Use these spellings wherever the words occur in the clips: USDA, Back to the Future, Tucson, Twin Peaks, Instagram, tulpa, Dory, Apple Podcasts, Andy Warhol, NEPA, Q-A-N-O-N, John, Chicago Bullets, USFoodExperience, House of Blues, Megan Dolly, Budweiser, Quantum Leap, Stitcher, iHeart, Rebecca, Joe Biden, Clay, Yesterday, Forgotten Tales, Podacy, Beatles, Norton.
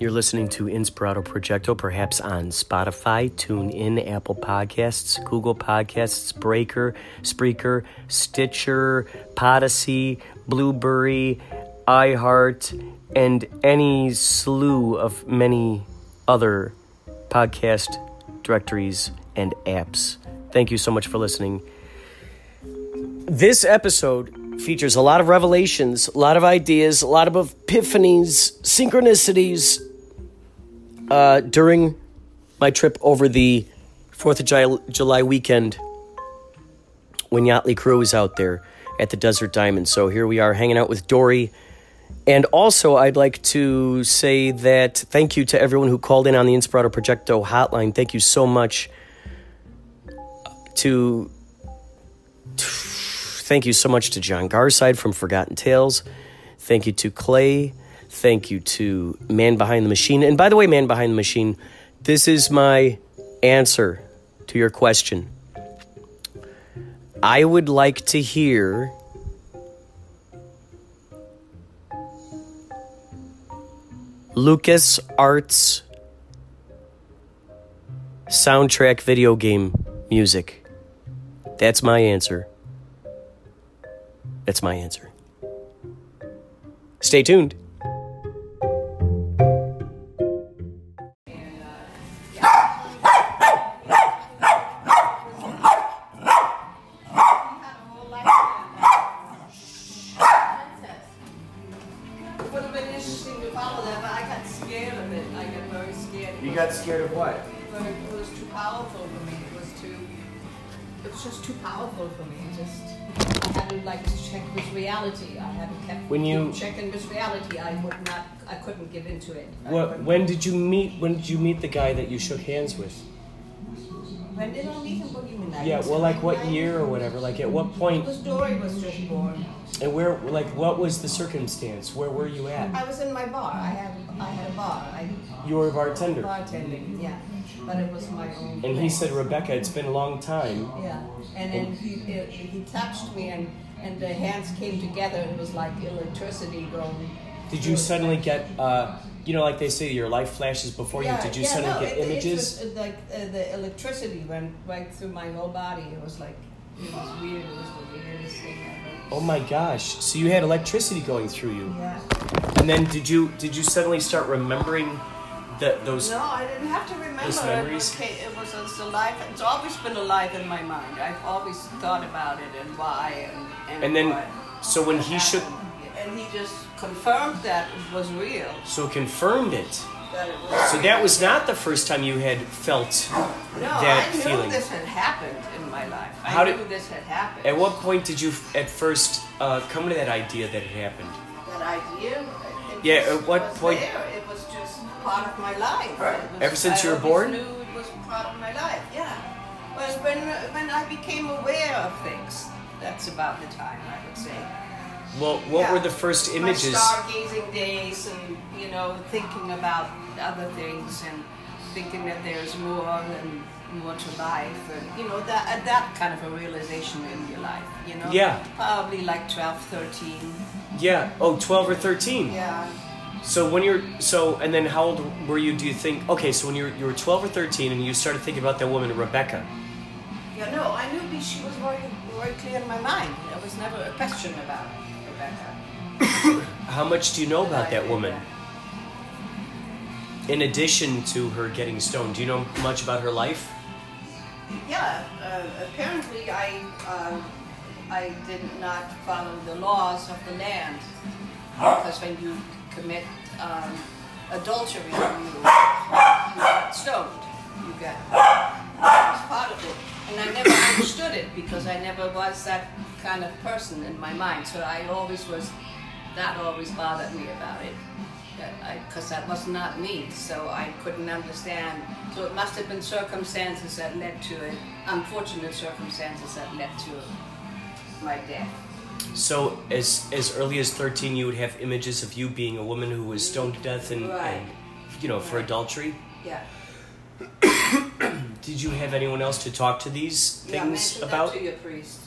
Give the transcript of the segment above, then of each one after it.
You're listening to Inspirado Projecto, perhaps on Spotify, Tune In, Apple Podcasts, Google Podcasts, Breaker, Spreaker, Stitcher, Podacy, Blueberry, iHeart, and any slew of many other podcast directories and apps. Thank you so much for listening. This episode features a lot of revelations, a lot of ideas, a lot of epiphanies, synchronicities, during my trip over the 4th of July weekend when Yachtly Crew was out there at the Desert Diamond. So here we are hanging out with Dory. And also I'd like to say that thank you to everyone who called in on the Inspirado Projecto hotline. Thank you so much to... Thank you so much to John Garside from Forgotten Tales. Thank you to Clay. Thank you to Man Behind the Machine. And by the way, Man Behind the Machine, this is my answer to your question. I would like to hear LucasArts soundtrack video game music. That's my answer. That's my answer. Stay tuned. I couldn't give into it. When did you meet the guy that you shook hands with? When did I meet him? What do you mean? What year or whatever? Like, at what point? Because Dory was just born. And where? Like, what was the circumstance? Where were you at? I was in my bar. I had a bar. You were a bartender. Bartending, yeah. But it was my own. And place. He said, Rebecca, it's been a long time. Yeah. And then he touched me, and the hands came together, and it was like electricity going. Did you suddenly get, like they say, your life flashes before you? Did you suddenly get images? It was like the electricity went right through my whole body. It was like, it was weird. It was the weirdest thing ever. Oh my gosh! So you had electricity going through you. Yeah. And then did you suddenly start remembering those? No, I didn't have to remember. Those memories. It was alive. It's always been alive in my mind. I've always thought about it and why and then, what, so when he shook. And he just confirmed that it was real. So confirmed it. That it was. So that was not the first time you had felt that feeling. No, I knew this had happened in my life. At what point did you, at first, come to that idea that it happened? That idea? At what point? It was just part of my life. Right. Ever since you were born? I knew it was part of my life. Yeah. Well, when I became aware of things, that's about the time, I would say. Well, what were the first images? My stargazing days and, thinking about other things and thinking that there's more to life and, that kind of a realization in your life, Yeah. Probably like 12, 13. Yeah. Oh, 12 or 13? Yeah. So and then how old were you, do you think? Okay, so when you were 12 or 13 and you started thinking about that woman, Rebecca. Yeah, no, I knew she was very, very clear in my mind. There was never a question about it. How much do you know about that woman? In addition to her getting stoned, do you know much about her life? Yeah, apparently I did not follow the laws of the land, because when you commit adultery, you got stoned. You got part of it, and I never understood it because I never was that kind of person in my mind. So I always was. That always bothered me about it, because that was not me. So I couldn't understand. So it must have been circumstances that led to it. Unfortunate circumstances that led to it. My death. So as early as 13, you would have images of you being a woman who was stoned to death and, you know, for adultery? Yeah. Did you have anyone else to talk to these things about? Yeah, mention that to your priest.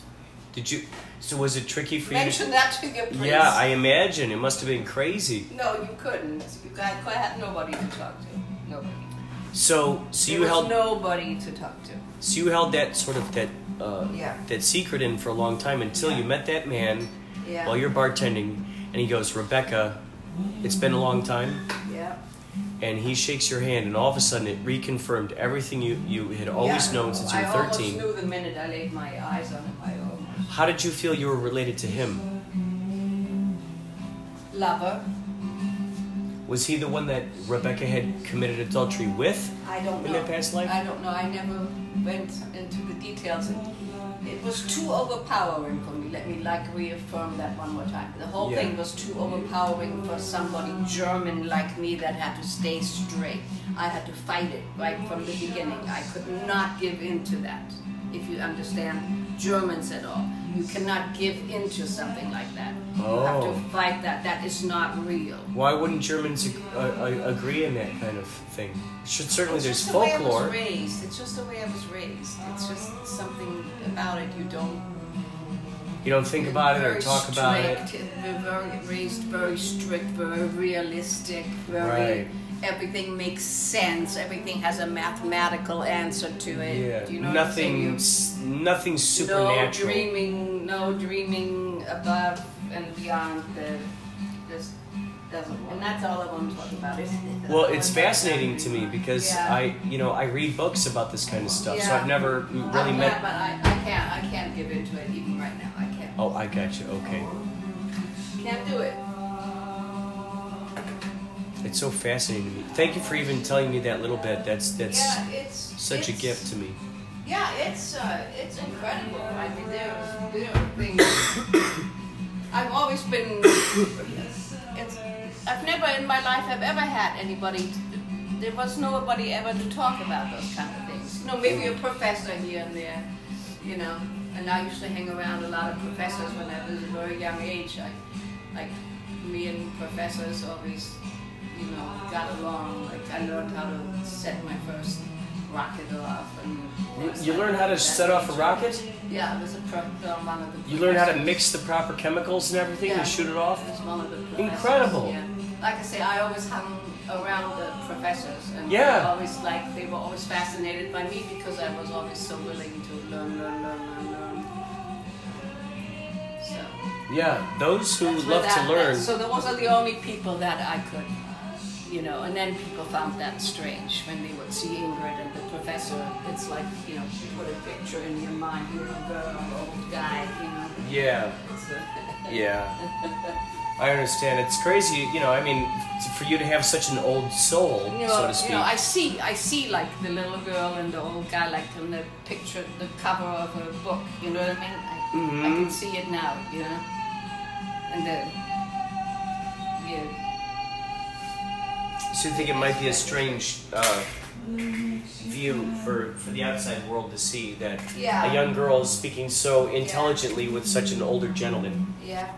Did you? So was it tricky for you to... Mention that to your priest. Yeah, I imagine. It must have been crazy. No, you couldn't. I had nobody to talk to. Nobody. So you held... nobody to talk to. So you held that sort of... that secret in for a long time until you met that man while you're bartending, and he goes, "Rebecca, it's been a long time." Yeah. And he shakes your hand, and all of a sudden it reconfirmed everything you had always known since you were 13. I almost knew the minute I laid my eyes on him. How did you feel you were related to him? Lover. Was he the one that Rebecca had committed adultery with? I don't know. In their past life? I don't know. I never went into the details. It was too overpowering for me. Let me reaffirm that one more time. The whole thing was too overpowering for somebody German like me that had to stay straight. I had to fight it right from the beginning. I could not give in to that, if you understand Germans at all. You cannot give in to something like that. You have to fight that. That is not real. Why wouldn't Germans agree in that kind of thing? Certainly there's folklore. It's just the way I was raised. It's just something about it you don't... You don't think about it or talk about it. We're raised very strict, very realistic, very... Right. Everything makes sense. Everything has a mathematical answer to it. Yeah. Do you know nothing. Nothing supernatural. No dreaming above and beyond. Just doesn't work. And that's all I want to talk about. Well, it's fascinating to me because I read books about this kind of stuff, so I've never really met. But I can't give in to it even right now. I can't. Oh, I got you. Okay. Can't do it. It's so fascinating to me. Thank you for even telling me that little bit. That's such a gift to me. Yeah, it's incredible. I mean, there are things. I've always been. I've never in my life have ever had anybody. There was nobody ever to talk about those kind of things. No, maybe a professor here and there, you know. And I used to hang around a lot of professors when I was a very young age. Me and professors always. You know, got along. Like I learned how to set my first rocket off. And you learn how to set off a rocket? Yeah, it was one of the. You learn how to mix the proper chemicals and everything and shoot it off? It was one of the incredible. Yeah. Like I say, I always hung around the professors, and they were always fascinated by me because I was always so willing to learn. So. Yeah, those who love to learn. So those are the only people that I could. You know, and then people found that strange when they would see Ingrid and the professor. It's like, you know, you put a picture in your mind, you're a girl, old guy, you know. Yeah. Yeah. I understand. It's crazy, you know, I mean, for you to have such an old soul, you know, so to speak. You know, I see like the little girl and the old guy, like on the picture, the cover of a book, you know what I mean? I can see it now, you know. And So you think it might be a strange view for the outside world to see that a young girl is speaking so intelligently with such an older gentleman? Yeah.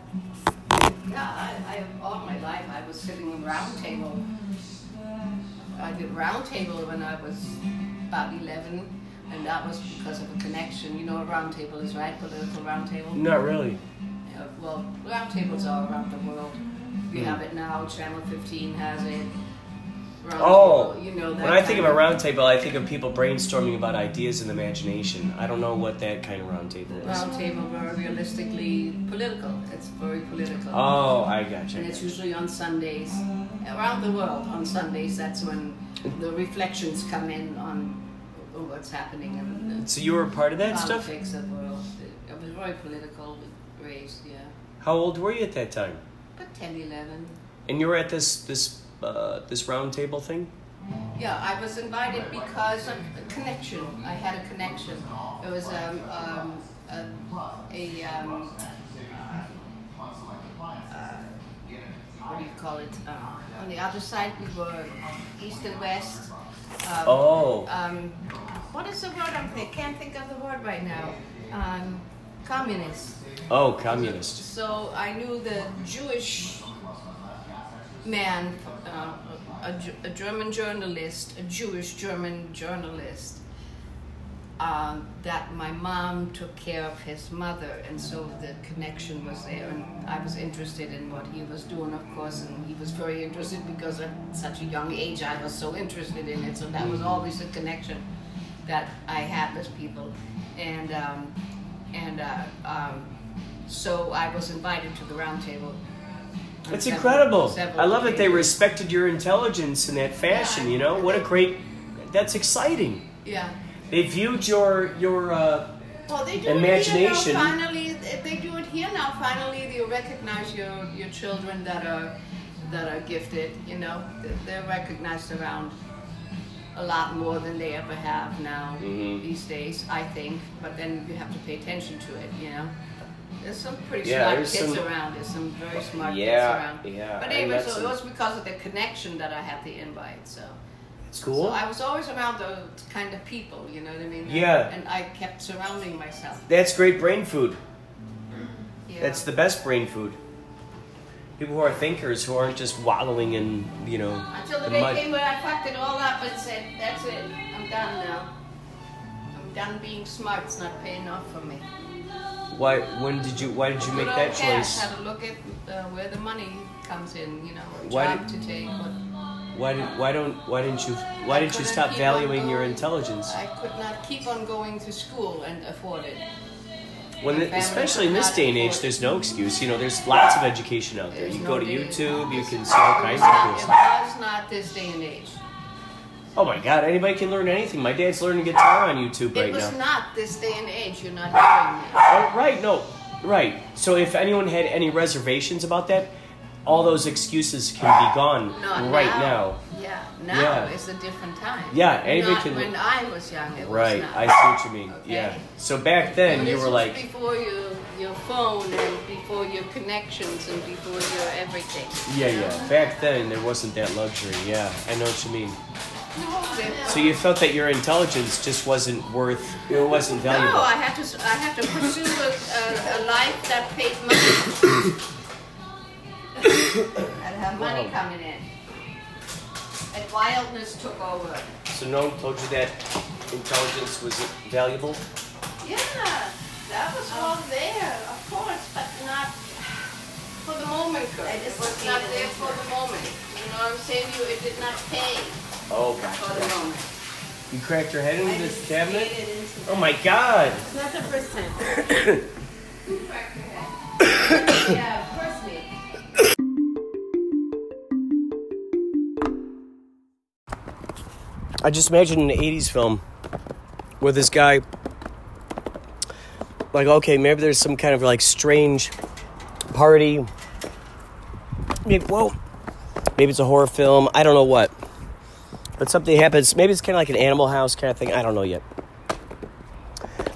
All my life I was sitting in round table. I did round table when I was about 11, and that was because of a connection. You know what round table is, right? Political round table? Not really. Yeah, well, round tables are around the world. We have it now. Channel 15 has it. round table, you know, that when I think of a round table, I think of people brainstorming about ideas and imagination. I don't know what that kind of round table is. Round table are realistically political. It's very political. Oh, I gotcha. And it's usually on Sundays, around the world on Sundays. That's when the reflections come in on what's happening. And so you were a part of that stuff? Politics of the world. It was very political, raised, yeah. How old were you at that time? About 10, 11. And you were at this round table thing? Yeah, I was invited because of a connection. I had a connection. It was what do you call it? On the other side, we were east and west. What is the word? I can't think of the word right now. Communist. Oh, communist. So I knew the Jewish man, a German journalist, a Jewish-German journalist, that my mom took care of his mother, and so the connection was there, and I was interested in what he was doing, of course, and he was very interested because at such a young age I was so interested in it, so that was always a connection that I had with people. So I was invited to the round table. It's incredible. I love that they respected your intelligence in that fashion, you know? What a great... That's exciting. Yeah. They viewed your imagination. They do it here now. Finally, they recognize your children that are gifted, you know? They're recognized around a lot more than they ever have now these days, I think. But then you have to pay attention to it, you know? There's some pretty smart kids around. There's some very smart kids around. Yeah, but anyway, so it was because of the connection that I had the invite. So it's cool. So I was always around those kind of people. You know what I mean? Yeah. And I kept surrounding myself. That's great brain food. Yeah. That's the best brain food. People who are thinkers, who aren't just waddling in, you know. Until the day came when I packed it all up and said, "That's it. I'm done now. I'm done being smart. It's not paying off for me." Why did you make that choice? Had to look at where the money comes in, you know, Why didn't you stop valuing your intelligence? I could not keep on going to school and afford it. Well, especially in this day and age, there's no excuse. You know, there's lots of education out there. You can go to YouTube, you can see all kinds of cool stuff. It's not this day and age. Oh my God, anybody can learn anything. My dad's learning guitar on YouTube right now. It was not this day and age, you're not hearing it. Oh, right, no, right. So if anyone had any reservations about that, all those excuses can be gone right now. Yeah, now is a different time. Yeah, anybody can... when I was young, it was not. Right, I see what you mean, okay. Yeah. So back then, you were like... before your phone and before your connections and before your everything. Yeah. Back then, there wasn't that luxury, yeah. I know what you mean. So you felt that your intelligence just wasn't valuable. No, I had to pursue a life that paid money. I'd have money coming in. And wildness took over. So no one told you that intelligence was valuable? Yeah, that was all there, of course, but not for the moment, girl. It was not there for the moment. You know what I'm saying? It did not pay. Oh, gotcha. You cracked your head into this cabinet? Oh my God! It's not the first time. You cracked your head. Yeah, of course me. I just imagined an 80s film where this guy, like, okay, maybe there's some kind of like strange party. Maybe it's a horror film. I don't know what. But something happens. Maybe it's kind of like an Animal House kind of thing. I don't know yet.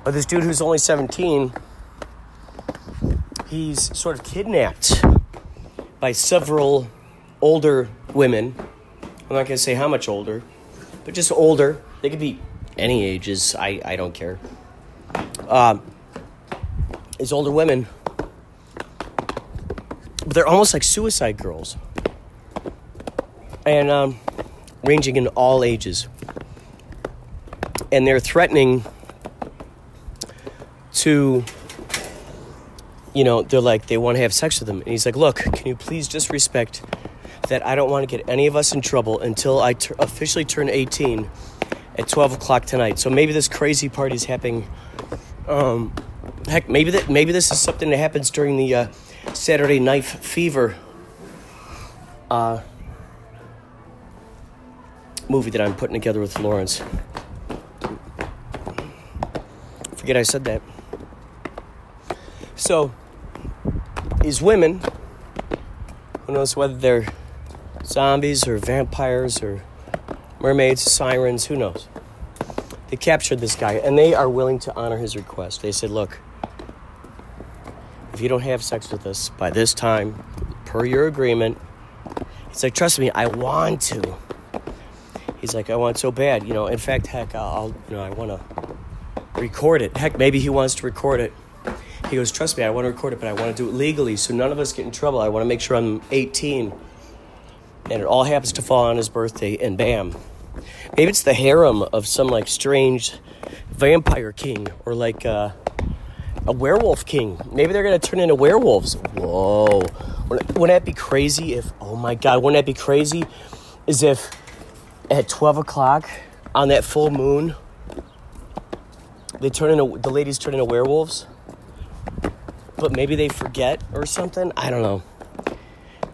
But this dude who's only 17, he's sort of kidnapped by several older women. I'm not going to say how much older, but just older. They could be any ages. I don't care. It's older women. But they're almost like suicide girls. And, ranging in all ages, and they're threatening to, you know, they're like, they want to have sex with him, and he's like, look, can you please just respect that I don't want to get any of us in trouble until I officially turn 18 at 12 o'clock tonight. So maybe this crazy party's happening. Heck, maybe this is something that happens during the Saturday Night Fever movie that I'm putting together with Lawrence. Forget I said that. So, these women, who knows whether they're zombies or vampires or mermaids, sirens, who knows? They captured this guy, and they are willing to honor his request. They said, look, if you don't have sex with us by this time, per your agreement, he's like, trust me, I want to. He's like, I want so bad. You know, in fact, heck, I want to record it. Heck, maybe he wants to record it. He goes, trust me, I want to record it, but I want to do it legally so none of us get in trouble. I want to make sure I'm 18. And it all happens to fall on his birthday, and bam. Maybe it's the harem of some, like, strange vampire king or, like, a werewolf king. Maybe they're going to turn into werewolves. Whoa. Wouldn't that be crazy if, oh, my God, wouldn't that be crazy is if at 12 o'clock on that full moon, the ladies turn into werewolves? But maybe they forget or something. I don't know.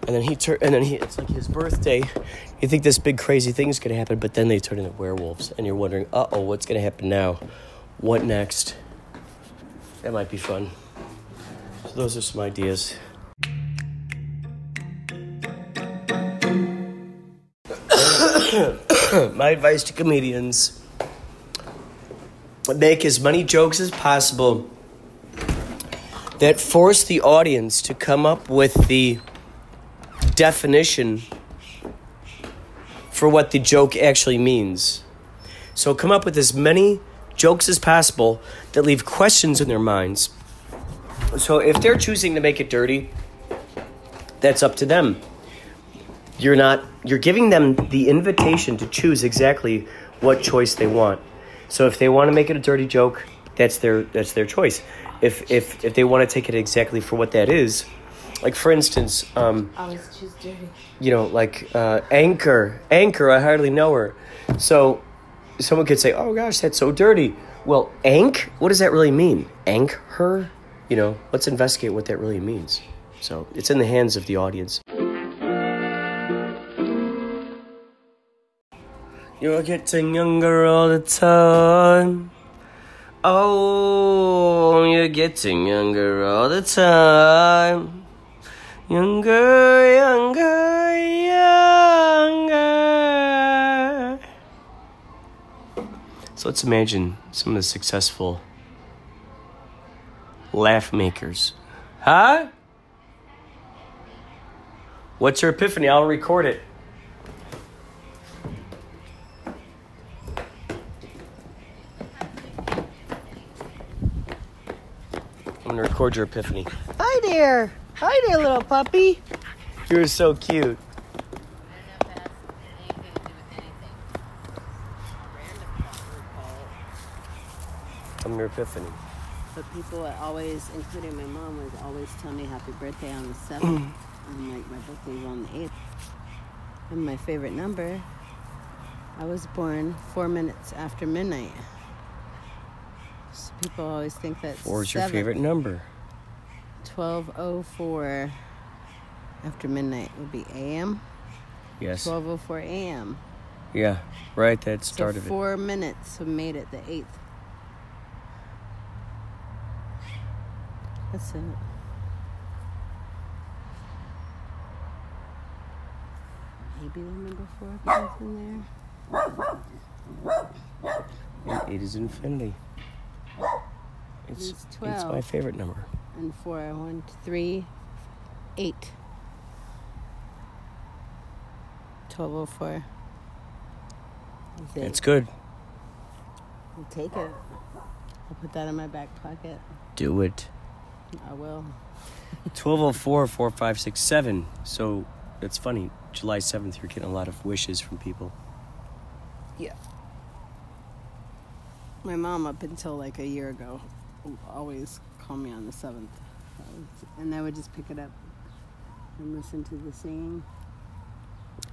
And then it's like his birthday. You think this big crazy thing is going to happen, but then they turn into werewolves. And you're wondering, uh-oh, what's going to happen now? What next? That might be fun. So those are some ideas. My advice to comedians. Make as many jokes as possible that force the audience to come up with the definition for what the joke actually means. So come up with as many jokes as possible that leave questions in their minds. So if they're choosing to make it dirty, that's up to them. You're giving them the invitation to choose exactly what choice they want. So if they want to make it a dirty joke, that's their choice. If they want to take it exactly for what that is, like, for instance, always choose dirty. You know, like Anchor, I hardly know her. So someone could say, oh, gosh, that's so dirty. Well, ank? What does that really mean? Ank her? You know, let's investigate what that really means. So it's in the hands of the audience. You're getting younger all the time. Oh, you're getting younger all the time. Younger, younger, younger. So let's imagine some of the successful laugh makers. Huh? What's your epiphany? I'll record it. I'm going to record your epiphany. Hi there, little puppy. You're so cute. I'm your epiphany. But people would always, including my mom, would always tell me happy birthday on the 7th. And like, my birthday's on the 8th. And my favorite number, I was born 4 minutes after midnight. So people always think that 4 is your favorite number. 12:04 after midnight would be a.m. Yes. 12:04 a.m. Yeah, right. That started it. So 4 minutes made it the 8th. That's it. Maybe the number 4 comes in there. And 8 is infinity. It's 12. It's my favorite number. And 4, 1, 3, 8. 12:04. That's good. I'll take it. I'll put that in my back pocket. Do it. I will. 12:04, 4, 5, 6, 7. So it's funny. July 7th, you're getting a lot of wishes from people. Yeah. My mom, up until like a year ago, always called me on the 7th. And I would just pick it up and listen to the singing.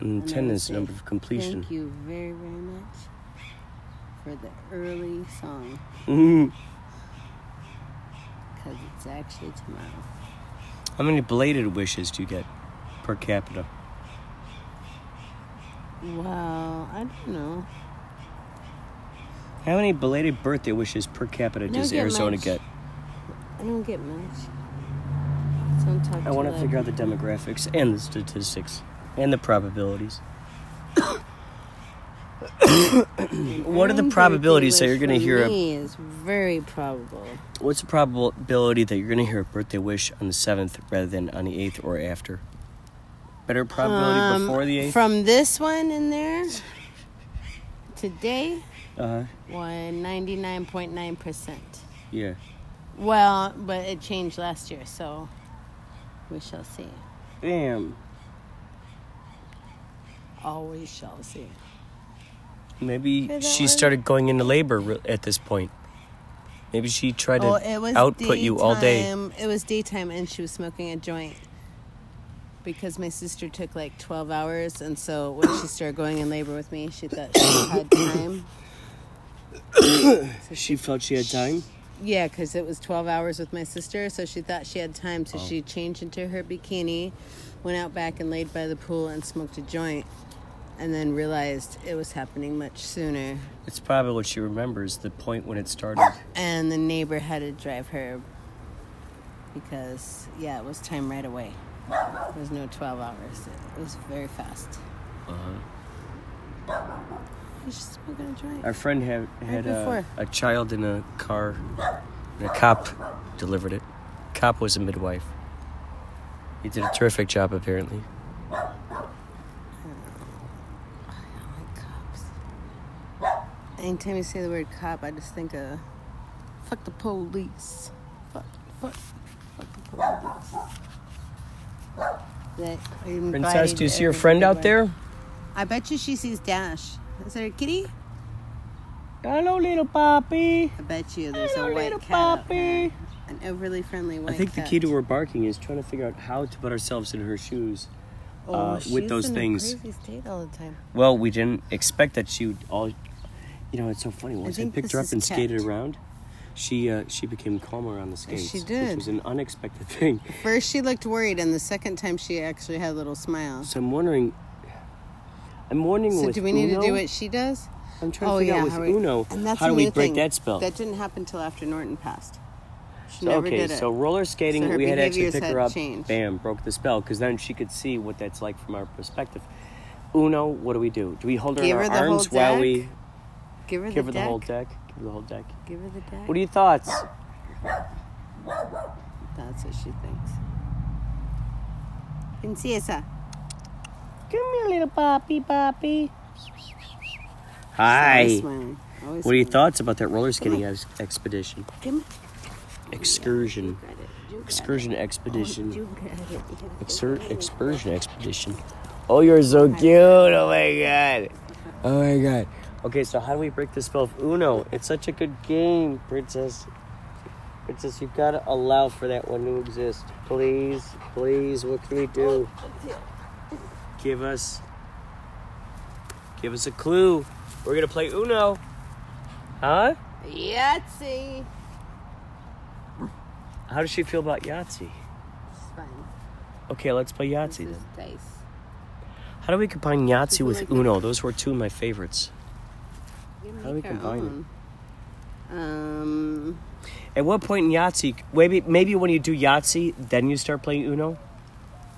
attendance, number of completion. Thank you very, very much for the early song. Because it's actually tomorrow. How many belated wishes do you get per capita? Well, I don't know. How many belated birthday wishes per capita does Arizona get? I don't get much. Sometimes I want to figure out the demographics and the statistics and the probabilities. What are the probabilities that you're going to hear? Is very probable. What's the probability that you're going to hear a birthday wish on the 7th rather than on the 8th or after? Better probability before the 8th? From this one in there, today, 99.9%. Yeah. Well, but it changed last year, so we shall see. Damn. Always shall see. Maybe she started going into labor at this point. Maybe she tried to output you all day. It was daytime, and she was smoking a joint. Because my sister took like 12 hours, and so when she started going in labor with me, she thought she had time. So she felt she had time? Yeah, because it was 12 hours with my sister, so she thought she had time. So she changed into her bikini, went out back and laid by the pool and smoked a joint. And then realized it was happening much sooner. It's probably what she remembers, the point when it started. And the neighbor had to drive her because, yeah, it was time right away. There was no 12 hours. It was very fast. Uh-huh. He's just smoking a joint. Our friend had a child in a car, and a cop delivered it. Cop was a midwife. He did a terrific job, apparently. Anytime you say the word cop, I just think of fuck the police. Fuck the police. Princess, do you see your friend out there? I bet you she sees Dash. Is there a kitty? Hello, little puppy. I bet you there's a white cat. Hello, little puppy. An overly friendly white cat. I think the key to her barking is trying to figure out how to put ourselves in her shoes. With those things. She's in a crazy state all the time. Well, we didn't expect that she would all... You know, it's so funny. Once I picked her up and skated around, she became calmer on the skates. She did. Which was an unexpected thing. First, she looked worried, and the second time, she actually had a little smile. So I'm wondering. So do we need to do what she does? I'm trying to figure out with Uno, how do we break that spell? That didn't happen until after Norton passed. She never did it. So roller skating, we had to actually pick her up. Bam, broke the spell, because then she could see what that's like from our perspective. Uno, what do we do? Do we hold her in our arms while we... Give her the whole deck. Give her the whole deck. Give her the deck. What are your thoughts? That's what she thinks. Princesa. Come here, little Poppy. Hi. Always smiling. What are your thoughts about that roller skating expedition? Excursion. Excursion expedition. Excursion expedition. Oh, you're so cute. Oh, my God. Okay, so how do we break the spell of Uno? It's such a good game, Princess. Princess, you've got to allow for that one to exist. Please, what can we do? Give us a clue. We're going to play Uno. Huh? Yahtzee. How does she feel about Yahtzee? It's fun. Okay, let's play Yahtzee then. Dice. How do we combine Yahtzee with Uno? Those were two of my favorites. How do we combine it? At what point in Yahtzee, maybe when you do Yahtzee, then you start playing Uno?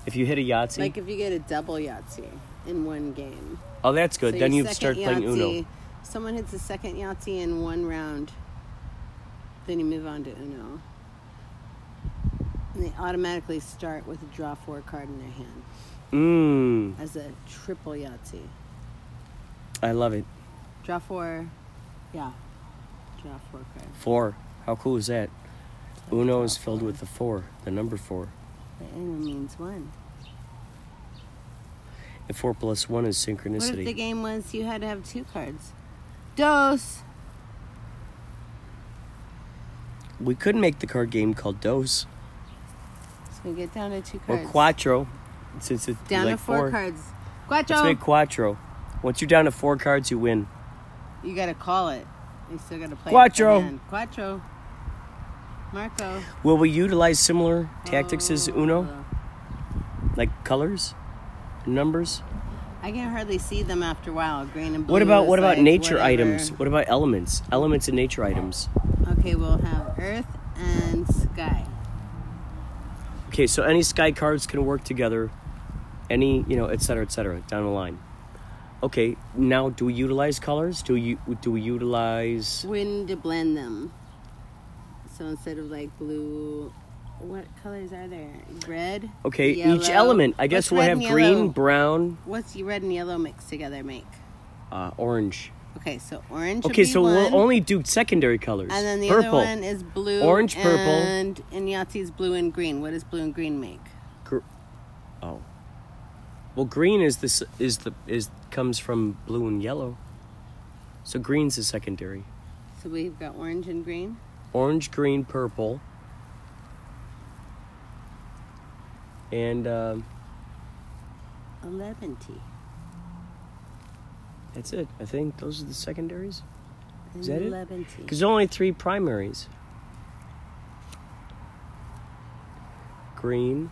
If you hit a Yahtzee? Like if you get a double Yahtzee in one game. Oh, that's good. So then you start playing Uno. Someone hits a second Yahtzee in one round, then you move on to Uno. And they automatically start with a draw 4 card in their hand. As a triple Yahtzee. I love it. Draw 4. Yeah. Draw 4 cards. 4. How cool is that? Uno is filled with the 4. The number 4. The Uno means 1. And 4 plus 1 is synchronicity. What if the game was you had to have 2 cards? Dos! We could make the card game called Dos. So we get down to 2 cards. Or Quattro. Since it's down to 4 cards. Quattro. Let's make Quattro. Once you're down to 4 cards, you win. You gotta call it. You still gotta play Quattro. It Quattro. Marco. Will we utilize similar tactics as Uno? Hello. Like colors, numbers. I can hardly see them after a while. Green and blue. What about like nature items? What about elements? Elements and nature items. Okay, we'll have earth and sky. Okay, so any sky cards can work together. Any, et cetera, down the line. Okay, now do we utilize colors? Do we utilize? We need to blend them. So instead of like blue. What colors are there? Red, okay, yellow. Each element. I guess we'll have green, brown. What's red and yellow mixed together make? Orange. Okay, so orange. Okay, so we'll only do secondary colors. And then the other one is blue. Orange, purple. And in Yahtzee's blue and green. What does blue and green make? Well, green comes from blue and yellow. So green's the secondary. So we've got orange and green. Orange, green, purple. And 11 tea. That's it. I think those are the secondaries. Is that 11 it? Because there's only 3 primaries. Green,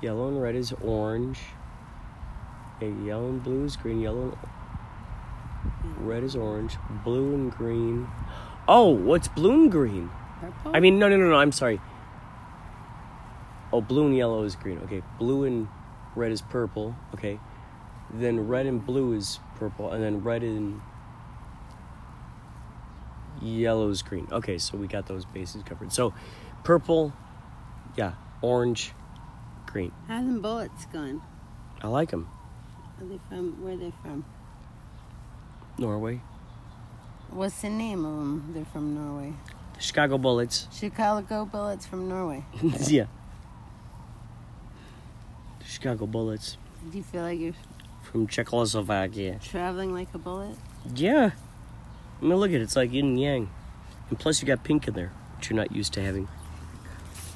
yellow and red is orange. And yellow and blue is green. Yellow and red is orange. Blue and green. Oh, what's blue and green? Purple? I mean, no. I'm sorry. Oh, blue and yellow is green. Okay, blue and red is purple. Okay, then red and blue is purple, and then red and yellow is green. Okay, so we got those bases covered. So, purple, orange, green. How's them bullets going? I like them. Where are they from? Norway. What's the name of them? They're from Norway. The Chicago Bullets. Chicago Bullets from Norway. Yeah. Chicago Bullets. Do you feel like you're from Czechoslovakia? Traveling like a bullet? Yeah. I mean, look at it. It's like yin and yang. And plus you got pink in there, which you're not used to having.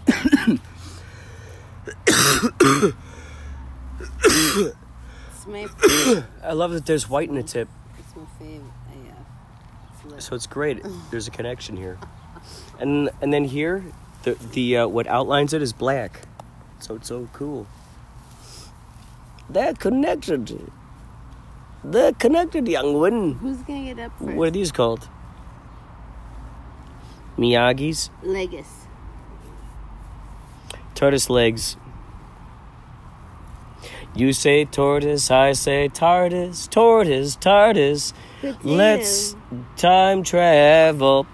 It's my favorite. I love that there's white in the tip. It's my favorite. So it's great. There's a connection here. And then here, the what outlines it is black. So it's so cool. They're connected. They're connected, young one. Who's going to get up first? What are these called? Miyagi's? Legs. Tortoise legs. You say tortoise, I say TARDIS. Tortoise, TARDIS. Potato. Let's time travel.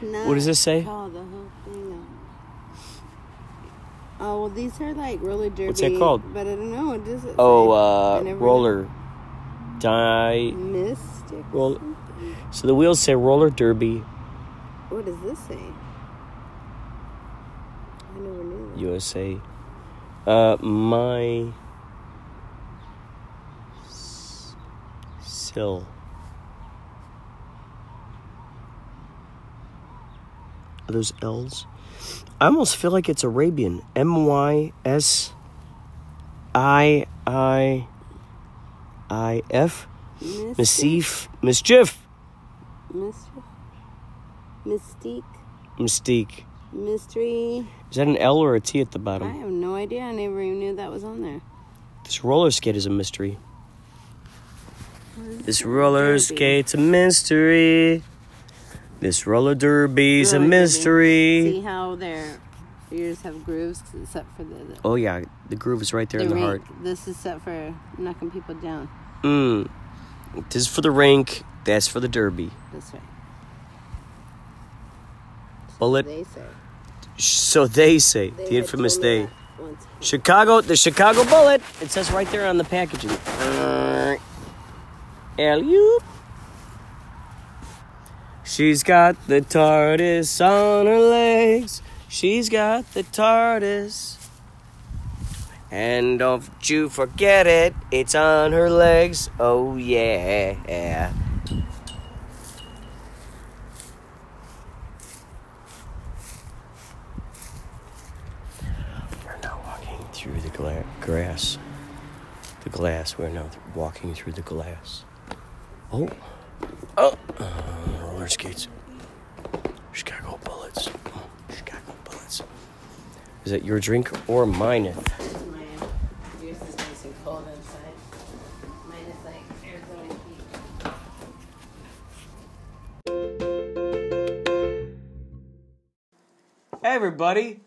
What does this say? Oh, well, these are like roller derby. What's that called? But I don't know. What does it roller. Mystic. Roll. So the wheels say roller derby. What does this say? I never knew that. USA. My... Sill. Are those L's? I almost feel like it's Arabian. M-Y-S-I-I-I-F. Mischief. Mystique. Mystery. Is that an L or a T at the bottom? I have no idea. I never even knew that was on there. This roller skate is a mystery. This roller skate's a mystery. This roller derby's a mystery. See how their ears have grooves except for the... Oh, yeah. The groove is right there in the heart. This is set for knocking people down. This is for the rink. That's for the derby. That's right. Bullet. So they say. The infamous they. Chicago. The Chicago Bullet. It says right there on the packaging. Alley-oop. She's got the TARDIS on her legs. She's got the TARDIS. And don't you forget it. It's on her legs. Oh, yeah. through the grass. The glass. We're now walking through the glass. Oh! Roller skates. Chicago Bullets. Chicago Bullets. Is that your drink or mine? Mine. Yours is nice and cold inside. Mine is like Arizona heat. Hey everybody,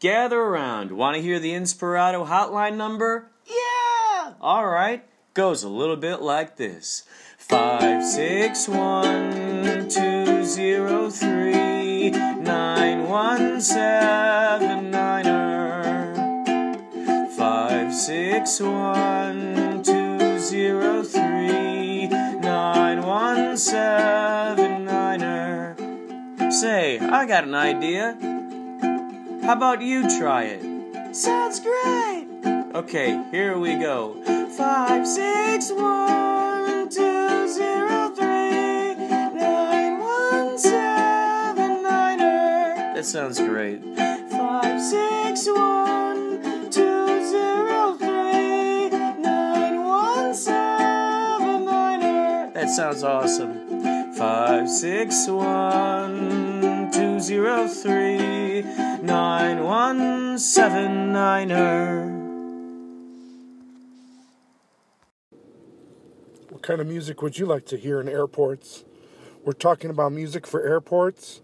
gather around. Want to hear the Inspirado hotline number? Yeah! All right, goes a little bit like this. 561-203-9179. 561-203-9179. Say, I got an idea. How about you try it? Sounds great! Okay, here we go. 561-203-9179. That sounds great. 561-203-9179. That sounds awesome. 561-203-9179. What kind of music would you like to hear in airports? We're talking about music for airports.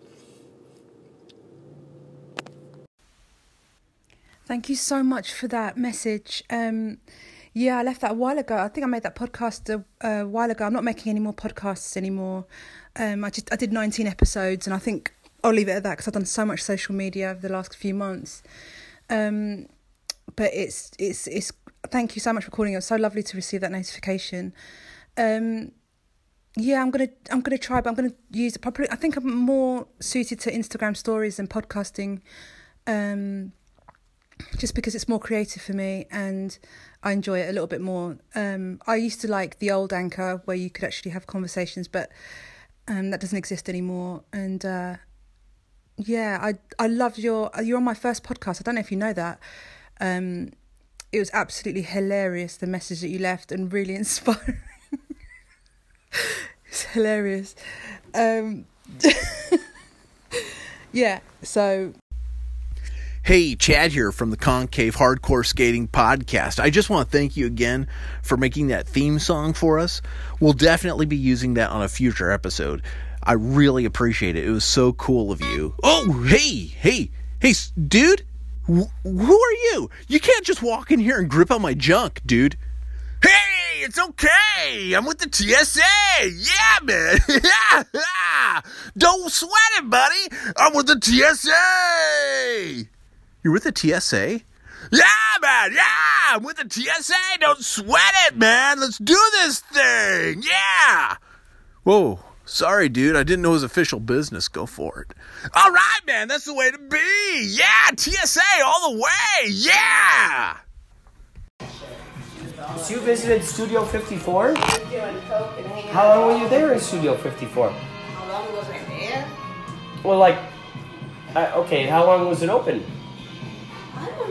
Thank you so much for that message. Yeah, I left that a while ago. I think I made that podcast a while ago. I'm not making any more podcasts anymore. I did 19 episodes, and I think I'll leave it at that because I've done so much social media over the last few months. But it's thank you so much for calling. It was so lovely to receive that notification. Yeah, I'm gonna try, but I'm gonna use it properly. I think I'm more suited to Instagram stories than podcasting, just because it's more creative for me and I enjoy it a little bit more. I used to like the old Anchor where you could actually have conversations, but that doesn't exist anymore. And yeah, I loved you're on my first podcast. I don't know if you know that. It was absolutely hilarious, the message that you left, and really inspiring. It's hilarious. Yeah, so... Hey, Chad here from the Concave Hardcore Skating Podcast. I just want to thank you again for making that theme song for us. We'll definitely be using that on a future episode. I really appreciate it. It was so cool of you. Oh, hey, dude, who are you? You can't just walk in here and grip on my junk, dude. Hey, it's okay. I'm with the TSA. Yeah, man. Don't sweat it, buddy. I'm with the TSA. You're with the TSA? Yeah, man, yeah, I'm with the TSA. Don't sweat it, man. Let's do this thing, yeah. Whoa, sorry, dude. I didn't know it was official business. Go for it. All right, man, that's the way to be. Yeah, TSA all the way, yeah. So you visited Studio 54? How long were you there in Studio 54? How long was I there? Well, like, okay, how long was it open? I don't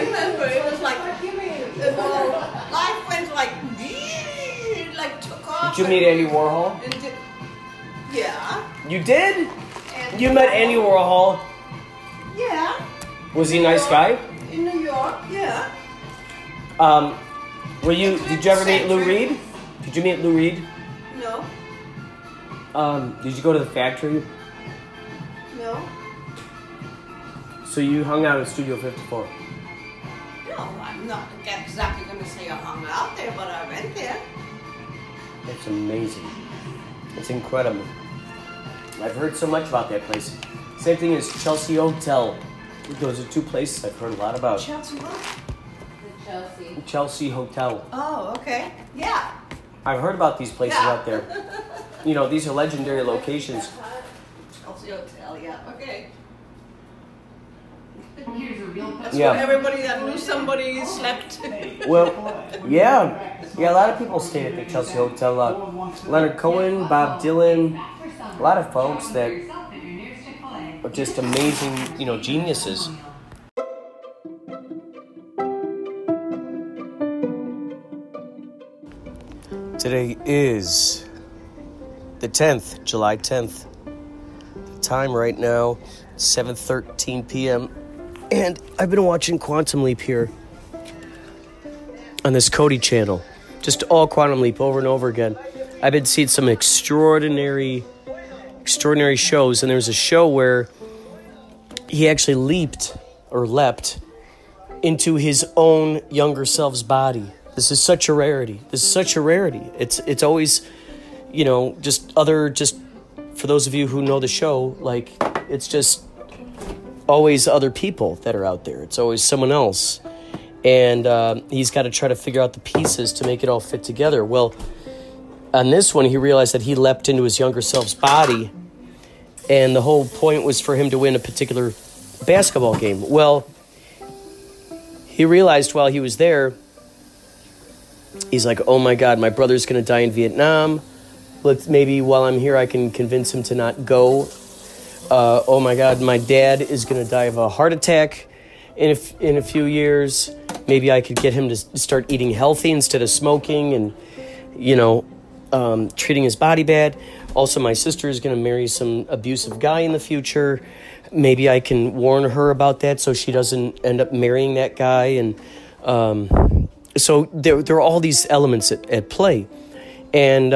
remember. It was like, the whole life went like took off. Did you meet Andy Warhol? Yeah. You did? And you met Andy Warhol? Yeah. Was he a nice guy? In New York, yeah. Did you ever meet Lou Reed? Did you meet Lou Reed? No. Did you go to the factory? No. So you hung out at Studio 54? No, I'm not exactly going to say I hung out there, but I went there. That's amazing. It's incredible. I've heard so much about that place. Same thing as Chelsea Hotel. Those are two places I've heard a lot about. Chelsea what? The Chelsea Hotel. Oh, okay. Yeah. I've heard about these places out there. You know, these are legendary locations. Chelsea Hotel, yeah, okay. That's where everybody that knew somebody slept. Well, yeah, a lot of people stayed at the Chelsea Hotel. Leonard Cohen, Bob Dylan, a lot of folks that but just amazing, you know, geniuses. Today is the 10th, July 10th. The time right now, 7:13 p.m. And I've been watching Quantum Leap here on this Cody channel. Just all Quantum Leap over and over again. I've been seeing some extraordinary shows. And there was a show where he actually leapt into his own younger self's body. This is such a rarity. It's always, you know, just for those of you who know the show, like, it's just always other people that are out there. It's always someone else. And he's got to try to figure out the pieces to make it all fit together. Well, on this one, he realized that he leapt into his younger self's body. And the whole point was for him to win a particular basketball game. Well, he realized while he was there, he's like, oh my God, my brother's going to die in Vietnam. Maybe while I'm here, I can convince him to not go. Oh my God, my dad is going to die of a heart attack in a few years. Maybe I could get him to start eating healthy instead of smoking and, you know, treating his body bad. Also, my sister is going to marry some abusive guy in the future. Maybe I can warn her about that so she doesn't end up marrying that guy. And so there are all these elements at play. And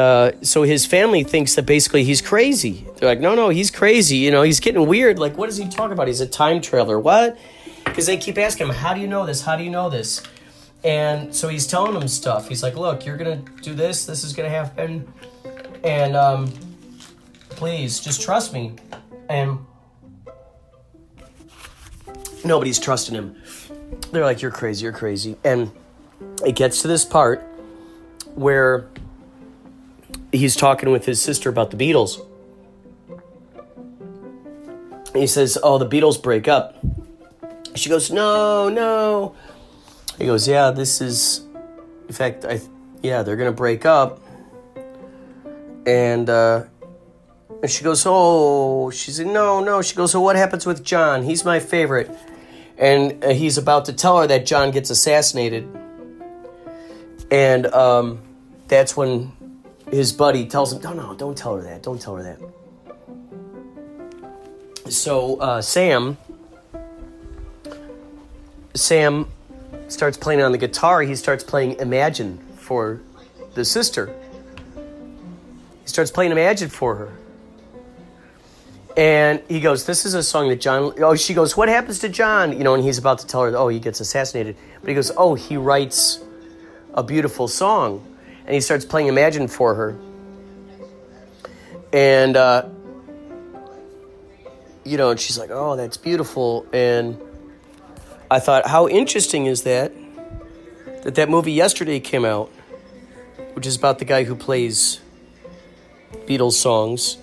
so his family thinks that basically he's crazy. They're like, no, he's crazy. You know, he's getting weird. Like, what is he talking about? He's a time traveler. What? Because they keep asking him, how do you know this? And so he's telling them stuff. He's like, look, you're going to do this. This is going to happen. And please, just trust me. And nobody's trusting him. They're like, you're crazy. And it gets to this part where he's talking with his sister about the Beatles. He says, oh, the Beatles break up. She goes, no. He goes, yeah, this is, in fact, they're going to break up. And she goes, oh, she said, no. She goes, so what happens with John? He's my favorite. And he's about to tell her that John gets assassinated. And that's when his buddy tells him, no, don't tell her that. So Sam starts playing on the guitar. He starts playing Imagine for the sister. He starts playing Imagine for her. And he goes, this is a song that John... Oh, she goes, what happens to John? You know, and he's about to tell her, oh, he gets assassinated. But he goes, oh, he writes a beautiful song. And he starts playing Imagine for her. And, you know, and she's like, oh, that's beautiful. And I thought, how interesting is that movie Yesterday came out, which is about the guy who plays Beatles songs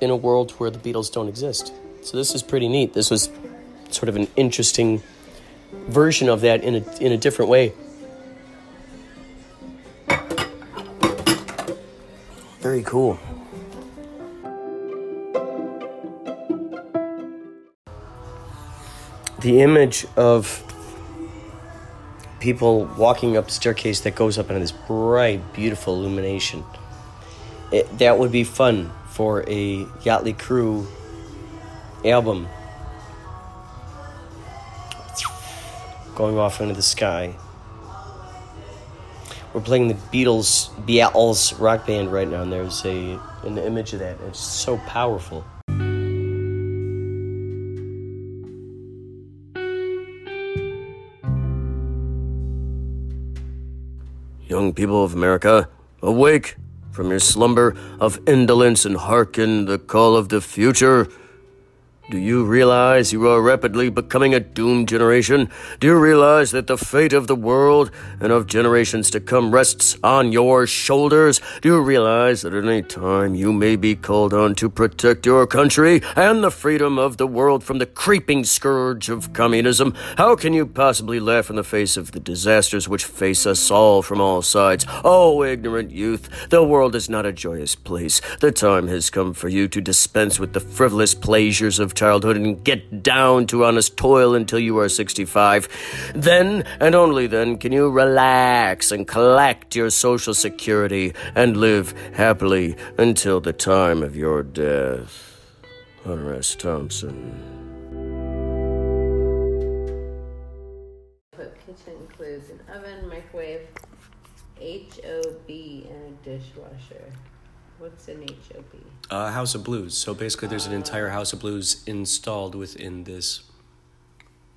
in a world where the Beatles don't exist. So this is pretty neat. This was sort of an interesting version of that in a different way. Very cool. The image of people walking up the staircase that goes up into this bright, beautiful illumination. That would be fun for a Yachtly Crew album. Going off into the sky. We're playing the Beatles rock band right now, and there's an image of that. It's so powerful. Young people of America, awake from your slumber of indolence and hearken the call of the future. Do you realize you are rapidly becoming a doomed generation? Do you realize that the fate of the world and of generations to come rests on your shoulders? Do you realize that at any time you may be called on to protect your country and the freedom of the world from the creeping scourge of communism? How can you possibly laugh in the face of the disasters which face us all from all sides? Oh, ignorant youth, the world is not a joyous place. The time has come for you to dispense with the frivolous pleasures of childhood and get down to honest toil until you are 65. Then, and only then, can you relax and collect your social security and live happily until the time of your death. Hunter S. Thompson. But kitchen includes an oven, microwave, HOB, and a dishwasher. What's an HOB? House of Blues. So basically there's an entire House of Blues installed within this.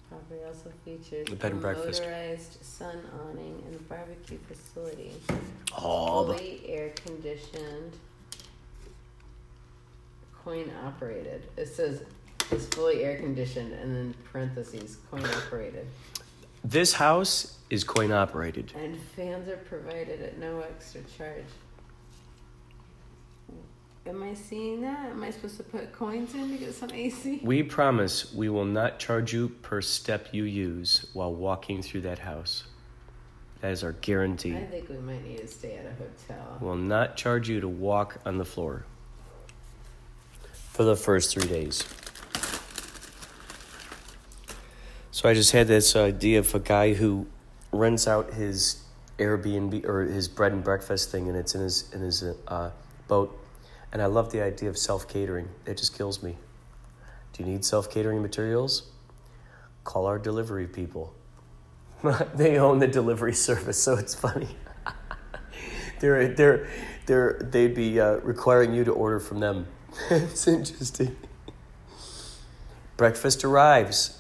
Property also features the bed and breakfast, motorized sun awning, and barbecue facility. Fully air conditioned, coin operated. It says it's fully air conditioned and then parentheses, coin operated. This house is coin operated. And fans are provided at no extra charge. Am I seeing that? Am I supposed to put coins in to get some AC? We promise we will not charge you per step you use while walking through that house. That is our guarantee. I think we might need to stay at a hotel. We'll not charge you to walk on the floor for the first 3 days. So I just had this idea of a guy who rents out his Airbnb or his bread and breakfast thing, and it's in his boat. And I love the idea of self-catering. It just kills me. Do you need self-catering materials? Call our delivery people. They own the delivery service, so it's funny. They'd be requiring you to order from them. It's interesting. Breakfast arrives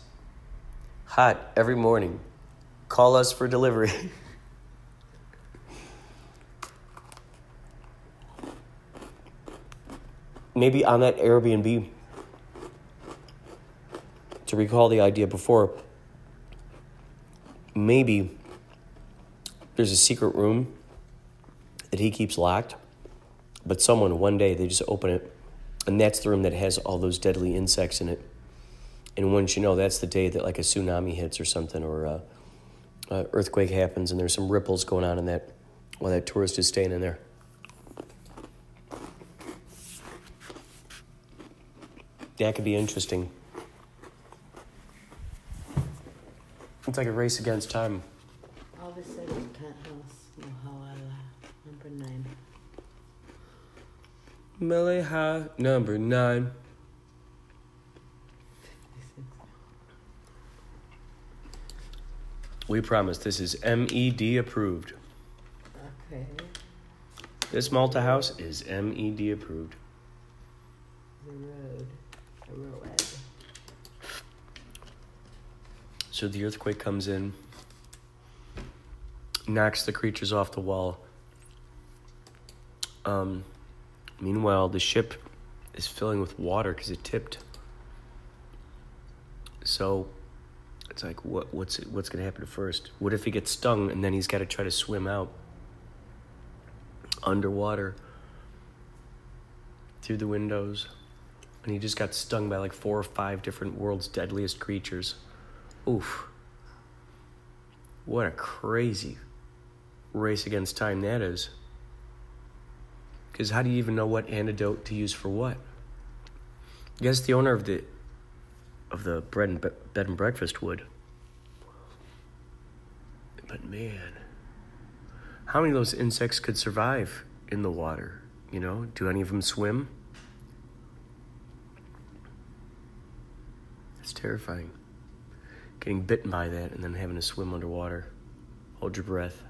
hot every morning. Call us for delivery. Maybe on that Airbnb, to recall the idea before, maybe there's a secret room that he keeps locked, but someone one day, they just open it, and that's the room that has all those deadly insects in it. And once you know, that's the day that like a tsunami hits or something, or an earthquake happens, and there's some ripples going on in that while that tourist is staying in there. That could be interesting. It's like a race against time. All of a sudden, penthouse, Mulhalla, number 9. Mulhalla, number 9. We promise this is MED approved. Okay. This Malta house is MED approved. The road. So the earthquake comes in, knocks the creatures off the wall. Meanwhile, the ship is filling with water because it tipped. So it's like, what's going to happen first? What if he gets stung and then he's got to try to swim out underwater through the windows? And he just got stung by like 4 or 5 different world's deadliest creatures. Oof. What a crazy race against time that is. Because how do you even know what antidote to use for what? I guess the owner of the bed and breakfast would. But man, how many of those insects could survive in the water? You know, do any of them swim? It's terrifying. Getting bitten by that and then having to swim underwater. Hold your breath.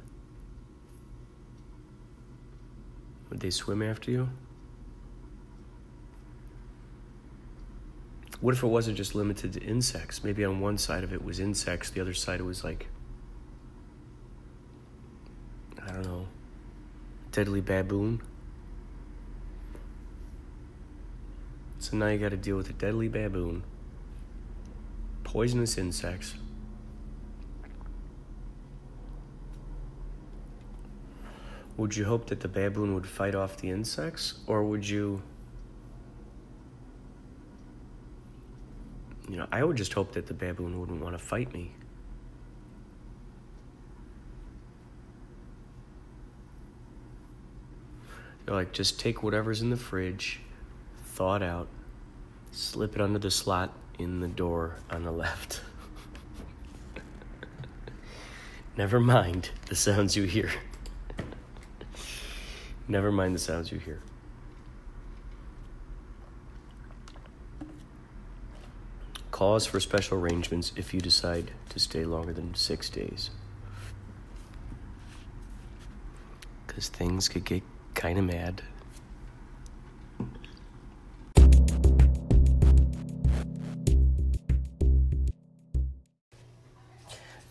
Would they swim after you? What if it wasn't just limited to insects? Maybe on one side of it was insects, the other side it was like, I don't know, deadly baboon. So now you got to deal with a deadly baboon, poisonous insects, would you hope that the baboon would fight off the insects, or would you... You know, I would just hope that the baboon wouldn't want to fight me. You're like, just take whatever's in the fridge, thaw it out, slip it under the slot in the door on the left. Never mind the sounds you hear. Never mind the sounds you hear. Cause for special arrangements if you decide to stay longer than 6 days. Because things could get kind of mad.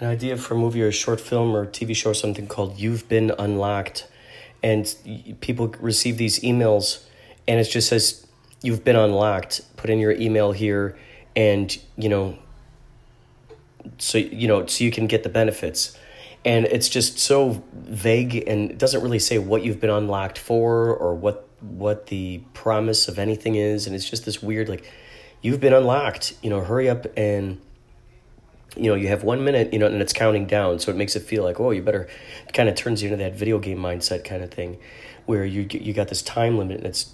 An idea for a movie or a short film or TV show or something called You've Been Unlocked. And people receive these emails, and it just says, you've been unlocked. Put in your email here, and, so you can get the benefits. And it's just so vague, and it doesn't really say what you've been unlocked for or what the promise of anything is. And it's just this weird, like, you've been unlocked. Hurry up and... you have 1 minute, and it's counting down. So it makes it feel like, oh, you better, it kind of turns you into that video game mindset kind of thing where you got this time limit and it's,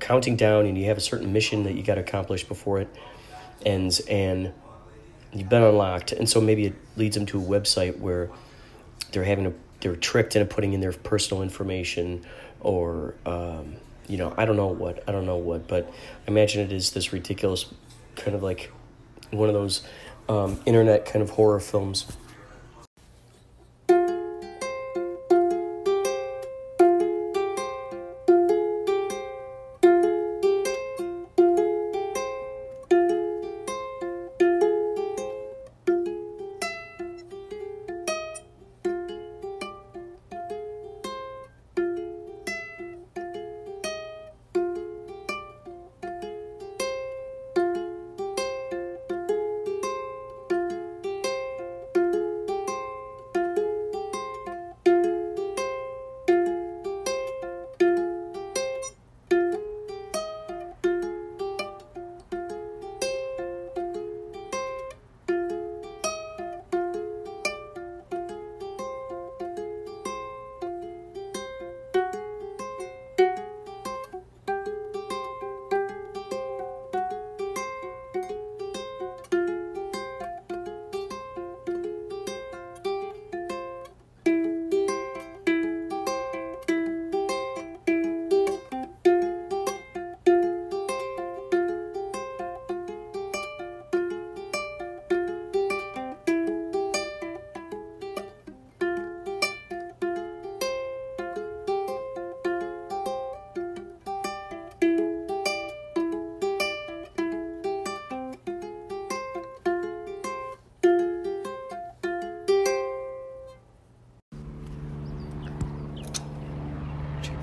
counting down, and you have a certain mission that you got to accomplish before it ends, and you've been unlocked. And so maybe it leads them to a website where they're tricked into putting in their personal information or, I don't know what, but I imagine it is this ridiculous kind of like one of those internet kind of horror films.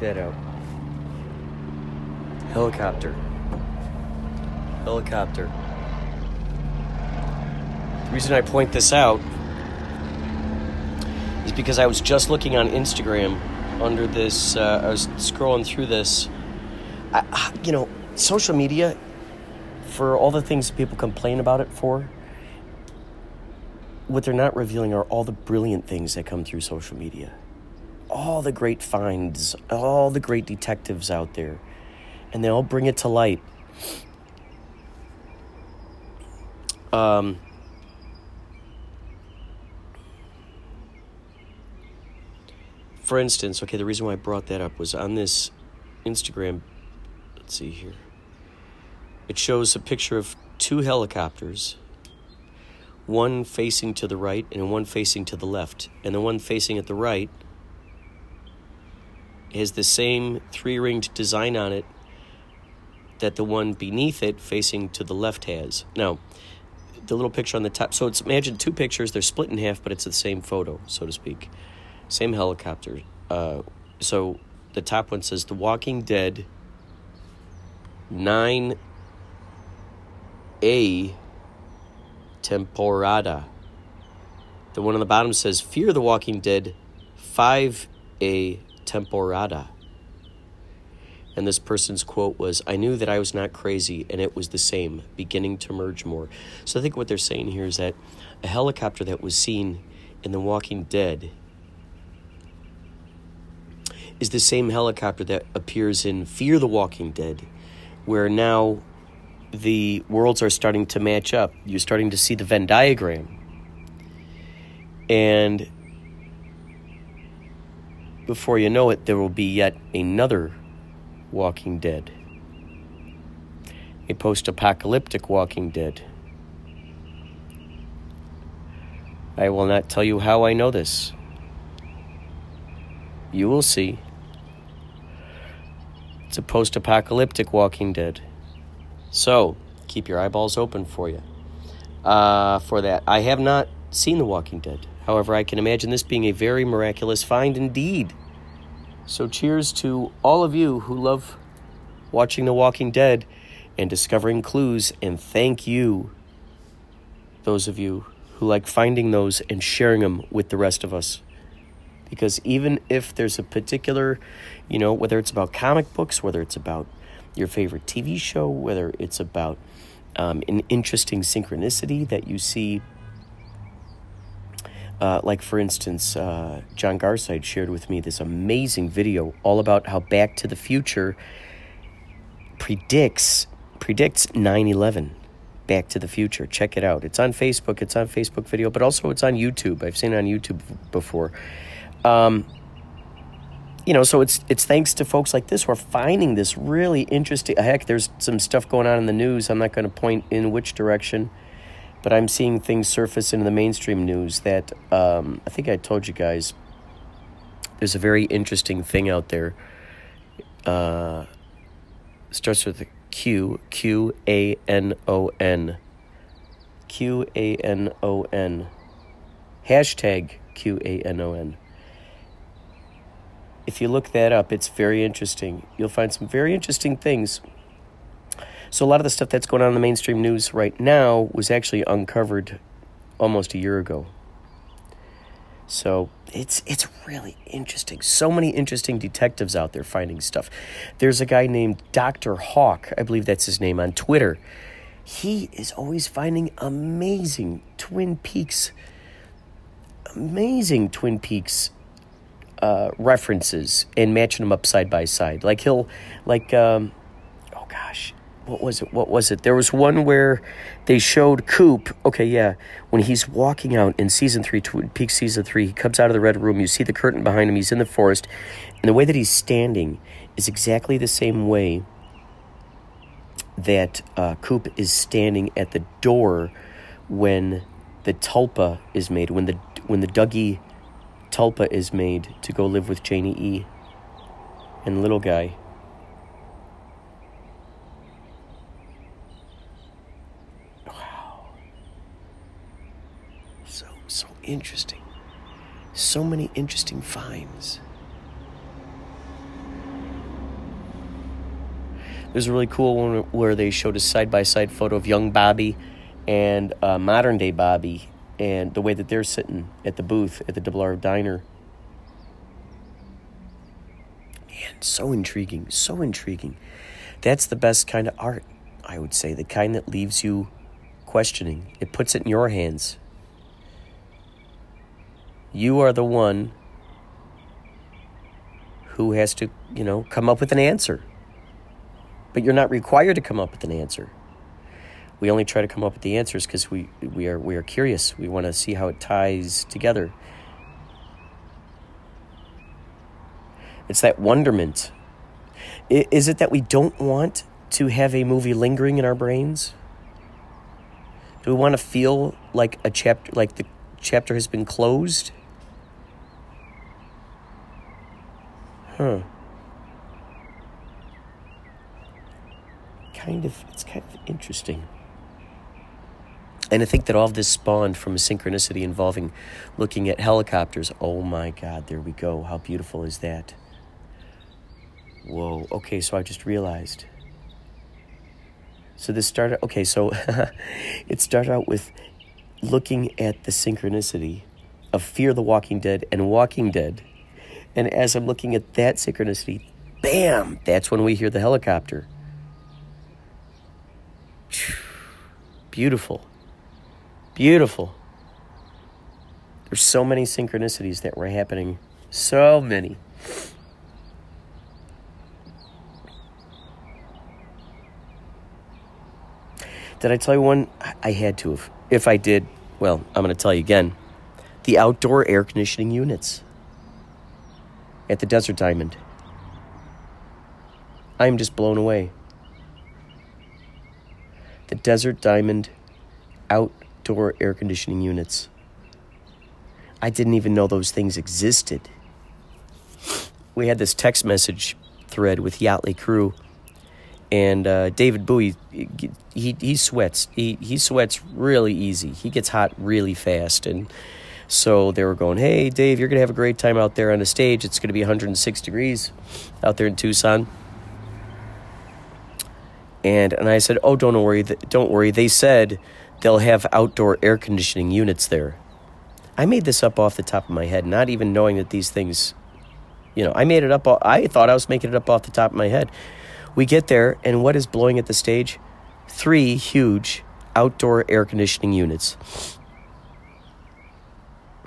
That out. Helicopter. The reason I point this out is because I was just looking on Instagram under this, I was scrolling through this. Social media, for all the things people complain about it for, what they're not revealing are all the brilliant things that come through social media. All the great finds, all the great detectives out there, and they all bring it to light. For instance, okay, the reason why I brought that up was on this Instagram, let's see here. It shows a picture of two helicopters, one facing to the right and one facing to the left, and the one facing at the right has the same three-ringed design on it that the one beneath it facing to the left has. Now, the little picture on the top, so it's imagine two pictures, they're split in half, but it's the same photo, so to speak. Same helicopter. So the top one says The Walking Dead 9 a temporada. The one on the bottom says, Fear the Walking Dead, 5 a temporada. And this person's quote was, I knew that I was not crazy, and it was the same, beginning to merge more. So I think what they're saying here is that a helicopter that was seen in The Walking Dead is the same helicopter that appears in Fear the Walking Dead, where now the worlds are starting to match up. You're starting to see the Venn diagram. And before you know it, there will be yet another Walking Dead, a post-apocalyptic Walking Dead. I will not tell you how I know this. You will see. It's a post-apocalyptic Walking Dead. So, keep your eyeballs open for you. For that, I have not seen The Walking Dead. However, I can imagine this being a very miraculous find indeed. So cheers to all of you who love watching The Walking Dead and discovering clues, and thank you, those of you who like finding those and sharing them with the rest of us. Because even if there's a particular, you know, whether it's about comic books, whether it's about your favorite TV show, whether it's about an interesting synchronicity that you see, like, for instance, John Garside shared with me this amazing video all about how Back to the Future predicts 9/11. Back to the Future. Check it out. It's on Facebook. It's on Facebook video, but also it's on YouTube. I've seen it on YouTube before. You know, so it's thanks to folks like this who are finding this really interesting. Heck, there's some stuff going on in the news. I'm not going to point in which direction. But I'm seeing things surface into the mainstream news that I think I told you guys. There's a very interesting thing out there. Starts with a Q, Q-A-N-O-N. Q-A-N-O-N. Hashtag Q-A-N-O-N. If you look that up, it's very interesting. You'll find some very interesting things. So a lot of the stuff that's going on in the mainstream news right now was actually uncovered almost a year ago. So it's really interesting. So many interesting detectives out there finding stuff. There's a guy named Dr. Hawk, I believe that's his name, on Twitter. He is always finding amazing Twin Peaks references and matching them up side by side. Like What was it? There was one where they showed Coop. Okay, yeah. When he's walking out in Season 3, Twin Peaks Season 3, he comes out of the red room. You see the curtain behind him. He's in the forest. And the way that he's standing is exactly the same way that Coop is standing at the door when the tulpa is made, when the Dougie tulpa is made to go live with Janie E. and little guy. Interesting. So many interesting finds. There's a really cool one where they showed a side-by-side photo of young Bobby and modern-day Bobby and the way that they're sitting at the booth at the Double R Diner. Man, so intriguing, so intriguing. That's the best kind of art, I would say, the kind that leaves you questioning. It puts it in your hands. You are the one who has to, you know, come up with an answer. But you're not required to come up with an answer. We only try to come up with the answers because we are curious. We want to see how it ties together. It's that wonderment. Is it that we don't want to have a movie lingering in our brains? Do we want to feel like a chapter, like the chapter has been closed? Huh. It's kind of interesting. And I think that all of this spawned from a synchronicity involving looking at helicopters. Oh my God, there we go. How beautiful is that? Whoa. Okay, so I just realized So this started, okay, so it started out with looking at the synchronicity of Fear the Walking Dead and Walking Dead. And as I'm looking at that synchronicity, bam, that's when we hear the helicopter. Beautiful. Beautiful. There's so many synchronicities that were happening. So many. Did I tell you one? I had to have. If I did, well, I'm going to tell you again. The outdoor air conditioning units at the Desert Diamond. I'm just blown away. The Desert Diamond outdoor air conditioning units. I didn't even know those things existed. We had this text message thread with Yachtly crew, and David Bowie, he sweats. He sweats really easy. He gets hot really fast, and so they were going, hey, Dave, you're going to have a great time out there on the stage. It's going to be 106 degrees out there in Tucson. And I said, oh, don't worry. Don't worry. They said they'll have outdoor air conditioning units there. I made this up off the top of my head, not even knowing that these things, you know, I made it up. I thought I was making it up off the top of my head. We get there, and what is blowing at the stage? 3 huge outdoor air conditioning units.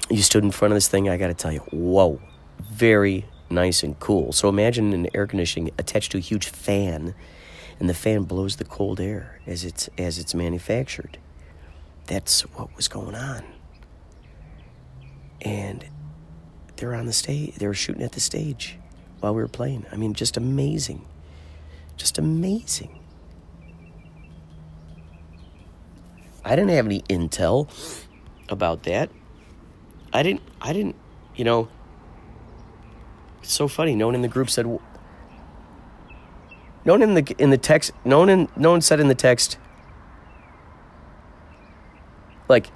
You stood in front of this thing, I got to tell you, whoa, very nice and cool. So imagine an air conditioning attached to a huge fan, and the fan blows the cold air as it's manufactured. That's what was going on. And they're on the stage. They were shooting at the stage while we were playing. I mean, just amazing. Just amazing. I didn't have any intel about that. I didn't, you know, it's so funny. No one in the group said, no one said in the text, like,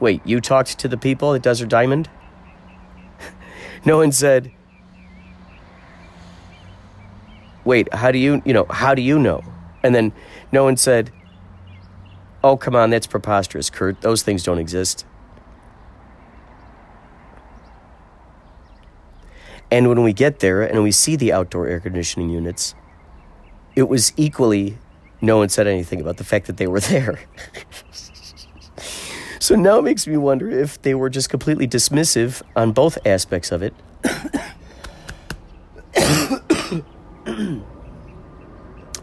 wait, you talked to the people at Desert Diamond? No one said, wait, how do you know? And then no one said, oh, come on, that's preposterous, Kurt. Those things don't exist. And when we get there and we see the outdoor air conditioning units, it was equally, no one said anything about the fact that they were there. So now it makes me wonder if they were just completely dismissive on both aspects of it.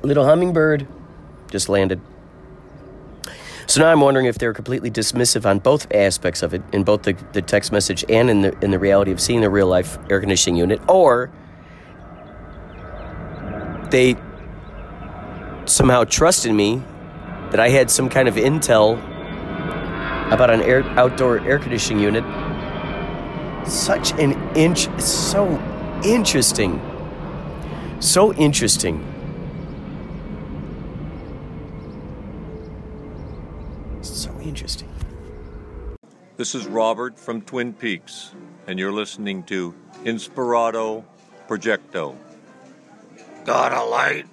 Little hummingbird just landed. So now I'm wondering if they're completely dismissive on both aspects of it, in both the text message and in the reality of seeing the real life air conditioning unit, or they somehow trusted me that I had some kind of intel about an outdoor air conditioning unit. Such an inch, so interesting. So interesting. So interesting. This is Robert from Twin Peaks, and you're listening to Inspirado Projecto. Got a light?